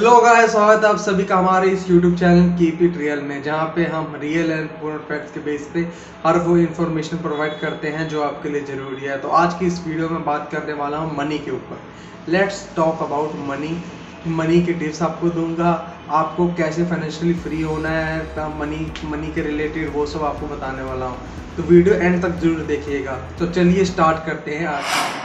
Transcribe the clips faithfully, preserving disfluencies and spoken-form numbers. Hello guys, स्वागत है आप सभी का हमारे इस YouTube channel keep it real में, जहां पे हम रियल एंड पूर्ण फैक्ट्स के बेस पे हर वो इन्फॉर्मेशन प्रोवाइड करते हैं जो आपके लिए ज़रूरी है। तो आज की इस वीडियो में बात करने वाला हूं मनी के ऊपर। Let's talk about money. Money के टिप्स आपको दूंगा, आपको कैसे फाइनेंशियली फ्री होना है, मनी मनी के रिलेटेड वो सब आपको बताने वाला हूँ। तो वीडियो एंड तक जरूर देखिएगा। तो चलिए स्टार्ट करते हैं आज।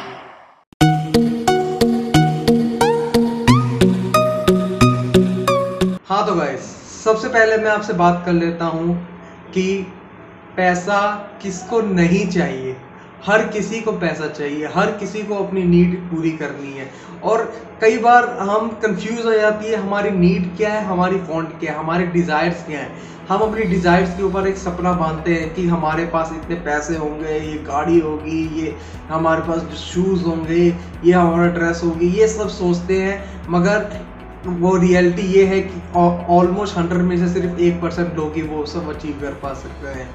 हाँ तो गाइस, सबसे पहले मैं आपसे बात कर लेता हूँ कि पैसा किसको नहीं चाहिए। हर किसी को पैसा चाहिए, हर किसी को अपनी नीड पूरी करनी है। और कई बार हम कंफ्यूज हो जाती है हमारी नीड क्या है, हमारी वांट क्या है, हमारे डिज़ायर्स क्या हैं। हम अपनी डिज़ायर्स के ऊपर एक सपना बांधते हैं कि हमारे पास इतने पैसे होंगे, ये गाड़ी होगी, ये हमारे पास शूज़ होंगे, ये हमारा ड्रेस होगी, ये सब सोचते हैं। मगर वो रियलिटी ये है कि ऑलमोस्ट हंड्रेड में से सिर्फ एक परसेंट लोग ही वो सब अचीव कर पा सकते हैं।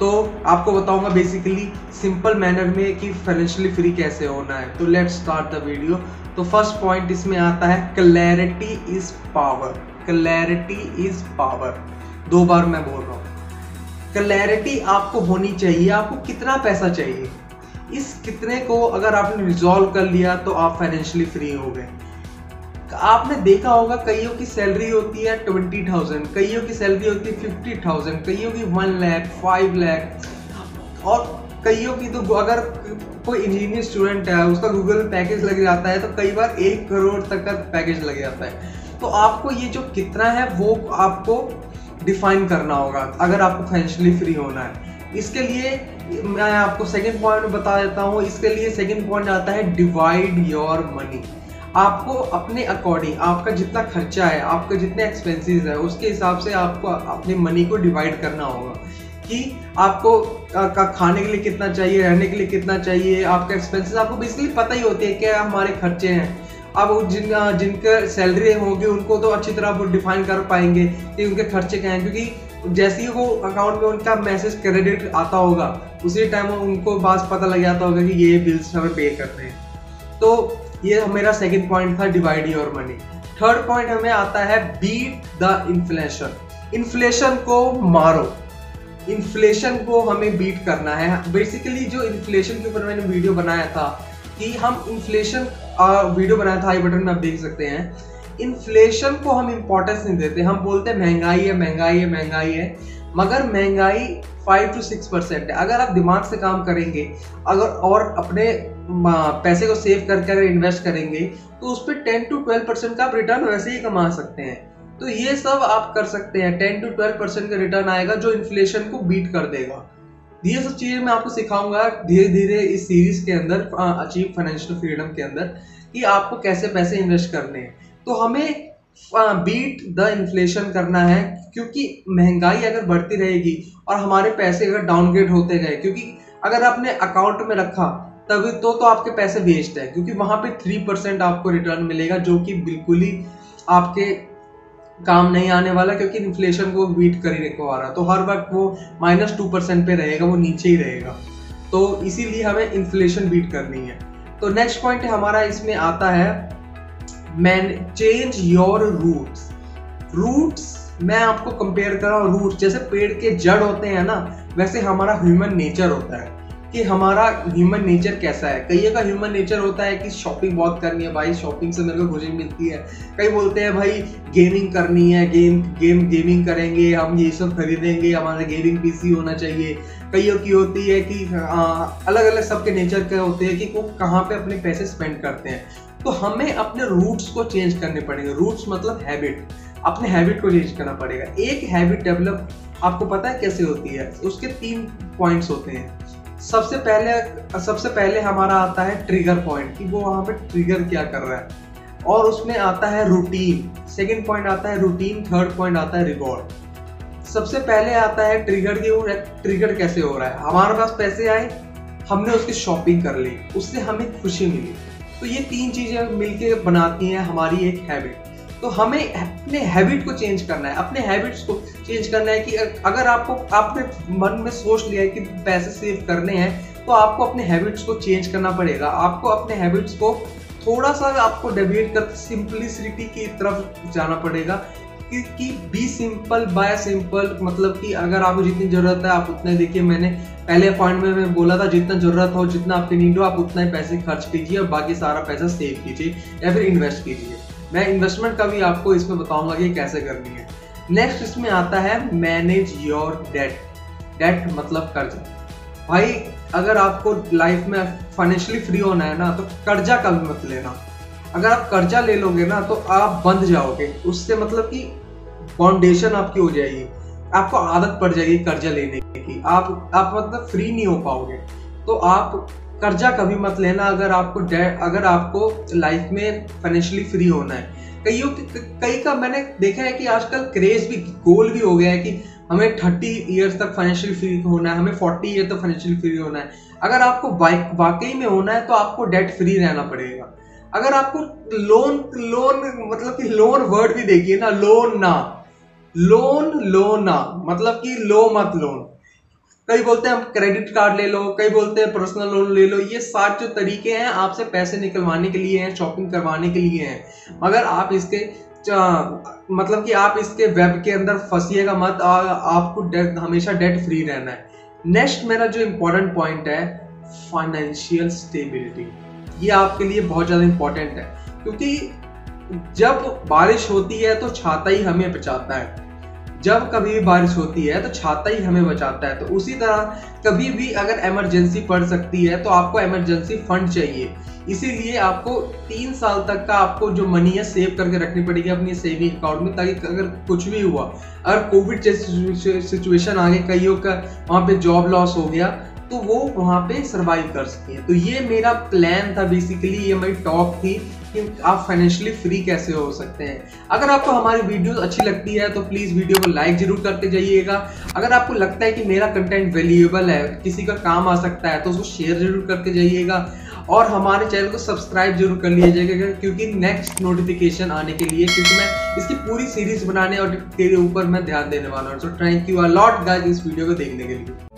तो आपको बताऊंगा बेसिकली सिंपल मैनर में कि फाइनेंशियली फ्री कैसे होना है। तो लेट्स स्टार्ट द वीडियो। तो फर्स्ट पॉइंट इसमें आता है clarity is power. Clarity is power, दो बार मैं बोल रहा हूँ। क्लैरिटी आपको होनी चाहिए, आपको कितना पैसा चाहिए, इस कितने को अगर आपने रिजॉल्व कर लिया तो आप फाइनेंशियली फ्री हो गए। आपने देखा होगा कईयों की सैलरी होती है ट्वेंटी थाउजेंड, कईयों की सैलरी होती है फिफ्टी थाउजेंड, कईयों की वन लाख, फाइव लाख, और कईयों की तो अगर कोई इंजीनियर स्टूडेंट है उसका गूगल पैकेज लग जाता है, तो कई बार एक करोड़ तक का पैकेज लग जाता है। तो आपको ये जो कितना है वो आपको डिफाइन करना होगा अगर आपको फाइनेंशियली फ्री होना है। इसके लिए मैं आपको सेकेंड पॉइंट बता देता हूँ। इसके लिए सेकेंड पॉइंट आता है डिवाइड योर मनी। आपको अपने अकॉर्डिंग आपका जितना खर्चा है, आपका जितने एक्सपेंसेस है, उसके हिसाब से आपको अपने मनी को डिवाइड करना होगा कि आपको का खाने के लिए कितना चाहिए, रहने के लिए कितना चाहिए। आपका एक्सपेंसेस आपको बेसिकली पता ही होते हैं क्या हमारे खर्चे हैं। अब जिन जिनके सैलरी होगी उनको तो अच्छी तरह वो डिफाइन कर पाएंगे कि उनके खर्चे क्या हैं, क्योंकि जैसे ही वो अकाउंट में उनका मैसेज क्रेडिट आता होगा उसी टाइम उनको बात पता लग जाता होगा कि ये बिल्स हमें पे करने हैं। तो ये मेरा सेकंड पॉइंट था, divide your money. Third point हमें आता है बीट द इन्फ्लेशन। इन्फ्लेशन को मारो, इन्फ्लेशन को हमें बीट करना है। बेसिकली जो इन्फ्लेशन के ऊपर मैंने वीडियो बनाया था कि हम इन्फ्लेशन वीडियो बनाया था, आई बटन में आप देख सकते हैं। इन्फ्लेशन को हम इम्पोर्टेंस नहीं देते, हम बोलते हैं महंगाई है महंगाई है महंगाई है, मगर महंगाई फाइव टू सिक्स परसेंट है। अगर आप दिमाग से काम करेंगे अगर और अपने पैसे को सेव करके अगर इन्वेस्ट करेंगे तो उस पर टेन टू ट्वेल्व परसेंट का आप रिटर्न वैसे ही कमा सकते हैं। तो ये सब आप कर सकते हैं, टेन टू ट्वेल्व परसेंट का रिटर्न आएगा जो इन्फ्लेशन को बीट कर देगा। ये सब चीज़ें मैं आपको सिखाऊंगा धीरे धीरे इस सीरीज़ के अंदर, अचीव फाइनेंशियल फ्रीडम के अंदर, कि आपको कैसे पैसे इन्वेस्ट करने हैं। तो हमें बीट द इन्फ्लेशन करना है, क्योंकि महंगाई अगर बढ़ती रहेगी और हमारे पैसे अगर डाउनग्रेड होते गए, क्योंकि अगर आपने अकाउंट में रखा तभी तो तो आपके पैसे वेस्ट है, क्योंकि वहाँ पे थ्री परसेंट आपको रिटर्न मिलेगा जो कि बिल्कुल ही आपके काम नहीं आने वाला, क्योंकि इन्फ्लेशन को बीट कर ही नहीं पा रहा। तो हर वक्त वो माइनस टू परसेंट पे रहेगा, वो नीचे ही रहेगा। तो इसीलिए हमें इन्फ्लेशन बीट करनी है। तो नेक्स्ट पॉइंट हमारा इसमें आता है main change your routes. Routes मैं आपको कंपेयर कर रहा हूँ, रूट्स जैसे पेड़ के जड़ होते हैं ना, वैसे हमारा ह्यूमन नेचर होता है कि हमारा ह्यूमन नेचर कैसा है। कई का ह्यूमन नेचर होता है कि शॉपिंग बहुत करनी है, भाई शॉपिंग से मेरे को खुशी मिलती है। कई बोलते हैं भाई गेमिंग करनी है, गेम गेम गेमिंग करेंगे, हम ये सब खरीदेंगे, हमारा गेमिंग पीसी होना चाहिए। कईयों की होती है कि अलग अलग सबके नेचर के होते हैं कि वो कहाँ पर अपने पैसे स्पेंड करते हैं। तो हमें अपने रूट्स को चेंज करने पड़ेंगे। रूट्स मतलब हैबिट, अपने हैबिट को चेंज करना पड़ेगा। एक हैबिट डेवलप आपको पता है कैसे होती है, उसके तीन पॉइंट्स होते हैं। सबसे पहले सबसे पहले हमारा आता है ट्रिगर पॉइंट, कि वो वहाँ पे ट्रिगर क्या कर रहा है, और उसमें आता है रूटीन। सेकेंड पॉइंट आता है रूटीन। थर्ड पॉइंट आता है रिवॉर्ड। सबसे पहले आता है ट्रिगर, की ट्रिगर कैसे हो रहा है। हमारे पास पैसे आए, हमने उसकी शॉपिंग कर ली, उससे हमें खुशी मिली। तो ये तीन चीज़ें मिलके बनाती हैं हमारी एक हैबिट। तो हमें अपने हैबिट को चेंज करना है, अपने हैबिट्स को चेंज करना है। कि अगर आपको आपने मन में सोच लिया है कि पैसे सेव करने हैं, तो आपको अपने हैबिट्स को चेंज करना पड़ेगा, आपको अपने हैबिट्स को थोड़ा सा आपको डेविएट करके सिंपलिसिटी की तरफ जाना पड़ेगा कि, कि बी सिंपल बाय सिंपल, मतलब कि अगर आपको जितनी ज़रूरत है आप उतने, देखिए मैंने पहले पॉइंट में मैं बोला था जितना ज़रूरत हो, जितना आपकी नीड हो आप उतना ही पैसे खर्च कीजिए और बाकी सारा पैसा सेव कीजिए या फिर इन्वेस्ट कीजिए। मैं इन्वेस्टमेंट का भी आपको इसमें बताऊँगा कि कैसे करनी है। नेक्स्ट इसमें आता है मैनेज योर डेट। डेट मतलब कर्जा। भाई अगर आपको लाइफ में फाइनेंशियली फ्री होना है ना तो कर्जा कभी मत लेना। अगर आप कर्जा ले लोगे ना तो आप बंध जाओगे, उससे मतलब कि फाउंडेशन आपकी हो जाएगी, आपको आदत पड़ जाएगी कर्जा लेने की, आप आप मतलब फ्री नहीं हो पाओगे। तो आप कर्जा कभी मत लेना अगर आपको डेट अगर आपको लाइफ में फाइनेंशियली फ्री होना है। कईयों कई का मैंने देखा है कि आजकल क्रेज भी गोल भी हो गया है कि हमें तीस इयर्स तक फाइनेंशियल फ्री होना है, हमें चालीस ईयर तक फाइनेंशियल फ्री होना है। अगर आपको वाकई में होना है तो आपको डेट फ्री रहना पड़ेगा। अगर आपको लोन लोन मतलब कि लोन वर्ड भी देखिए ना, लोन ना लोन लोन ना मतलब कि लो मत लोन। कई बोलते हैं हम क्रेडिट कार्ड ले लो, कई बोलते हैं पर्सनल लोन ले लो। ये सात जो तरीके हैं आपसे पैसे निकलवाने के लिए हैं, शॉपिंग करवाने के लिए हैं, मगर आप इसके मतलब कि आप इसके वेब के अंदर फंसिएगा मत। आ, आपको डेट हमेशा डेट फ्री रहना है। नेक्स्ट मेरा जो इम्पोर्टेंट पॉइंट है फाइनेंशियल स्टेबिलिटी, ये आपके लिए बहुत ज़्यादा इम्पोर्टेंट है क्योंकि जब बारिश होती है तो छाता ही हमें बचाता है, जब कभी भी बारिश होती है तो छाता ही हमें बचाता है। तो उसी तरह कभी भी अगर एमरजेंसी पड़ सकती है तो आपको एमरजेंसी फंड चाहिए। इसीलिए आपको तीन साल तक का आपको जो मनी है सेव करके रखनी पड़ेगी अपनी सेविंग अकाउंट में, ताकि अगर कुछ भी हुआ, अगर कोविड जैसी सिचुएशन आ गई, कईयों का वहाँ पे जॉब लॉस हो गया तो वो वहाँ पे सर्वाइव कर सकें। तो ये मेरा प्लान था बेसिकली, ये मेरी टॉप थी कि आप फाइनेंशियली फ्री कैसे हो सकते हैं। अगर आपको हमारी वीडियोस अच्छी लगती है तो प्लीज़ वीडियो को लाइक ज़रूर करते जाइएगा। अगर आपको लगता है कि मेरा कंटेंट वैल्यूएबल है, किसी का काम आ सकता है, तो उसको शेयर ज़रूर करते जाइएगा और हमारे चैनल को सब्सक्राइब जरूर कर लीजिएगा क्योंकि नेक्स्ट नोटिफिकेशन आने के लिए, क्योंकि मैं इसकी पूरी सीरीज़ बनाने और तेरे ऊपर मैं ध्यान देने वाला हूँ। So thank you a lot guys इस वीडियो को देखने के लिए।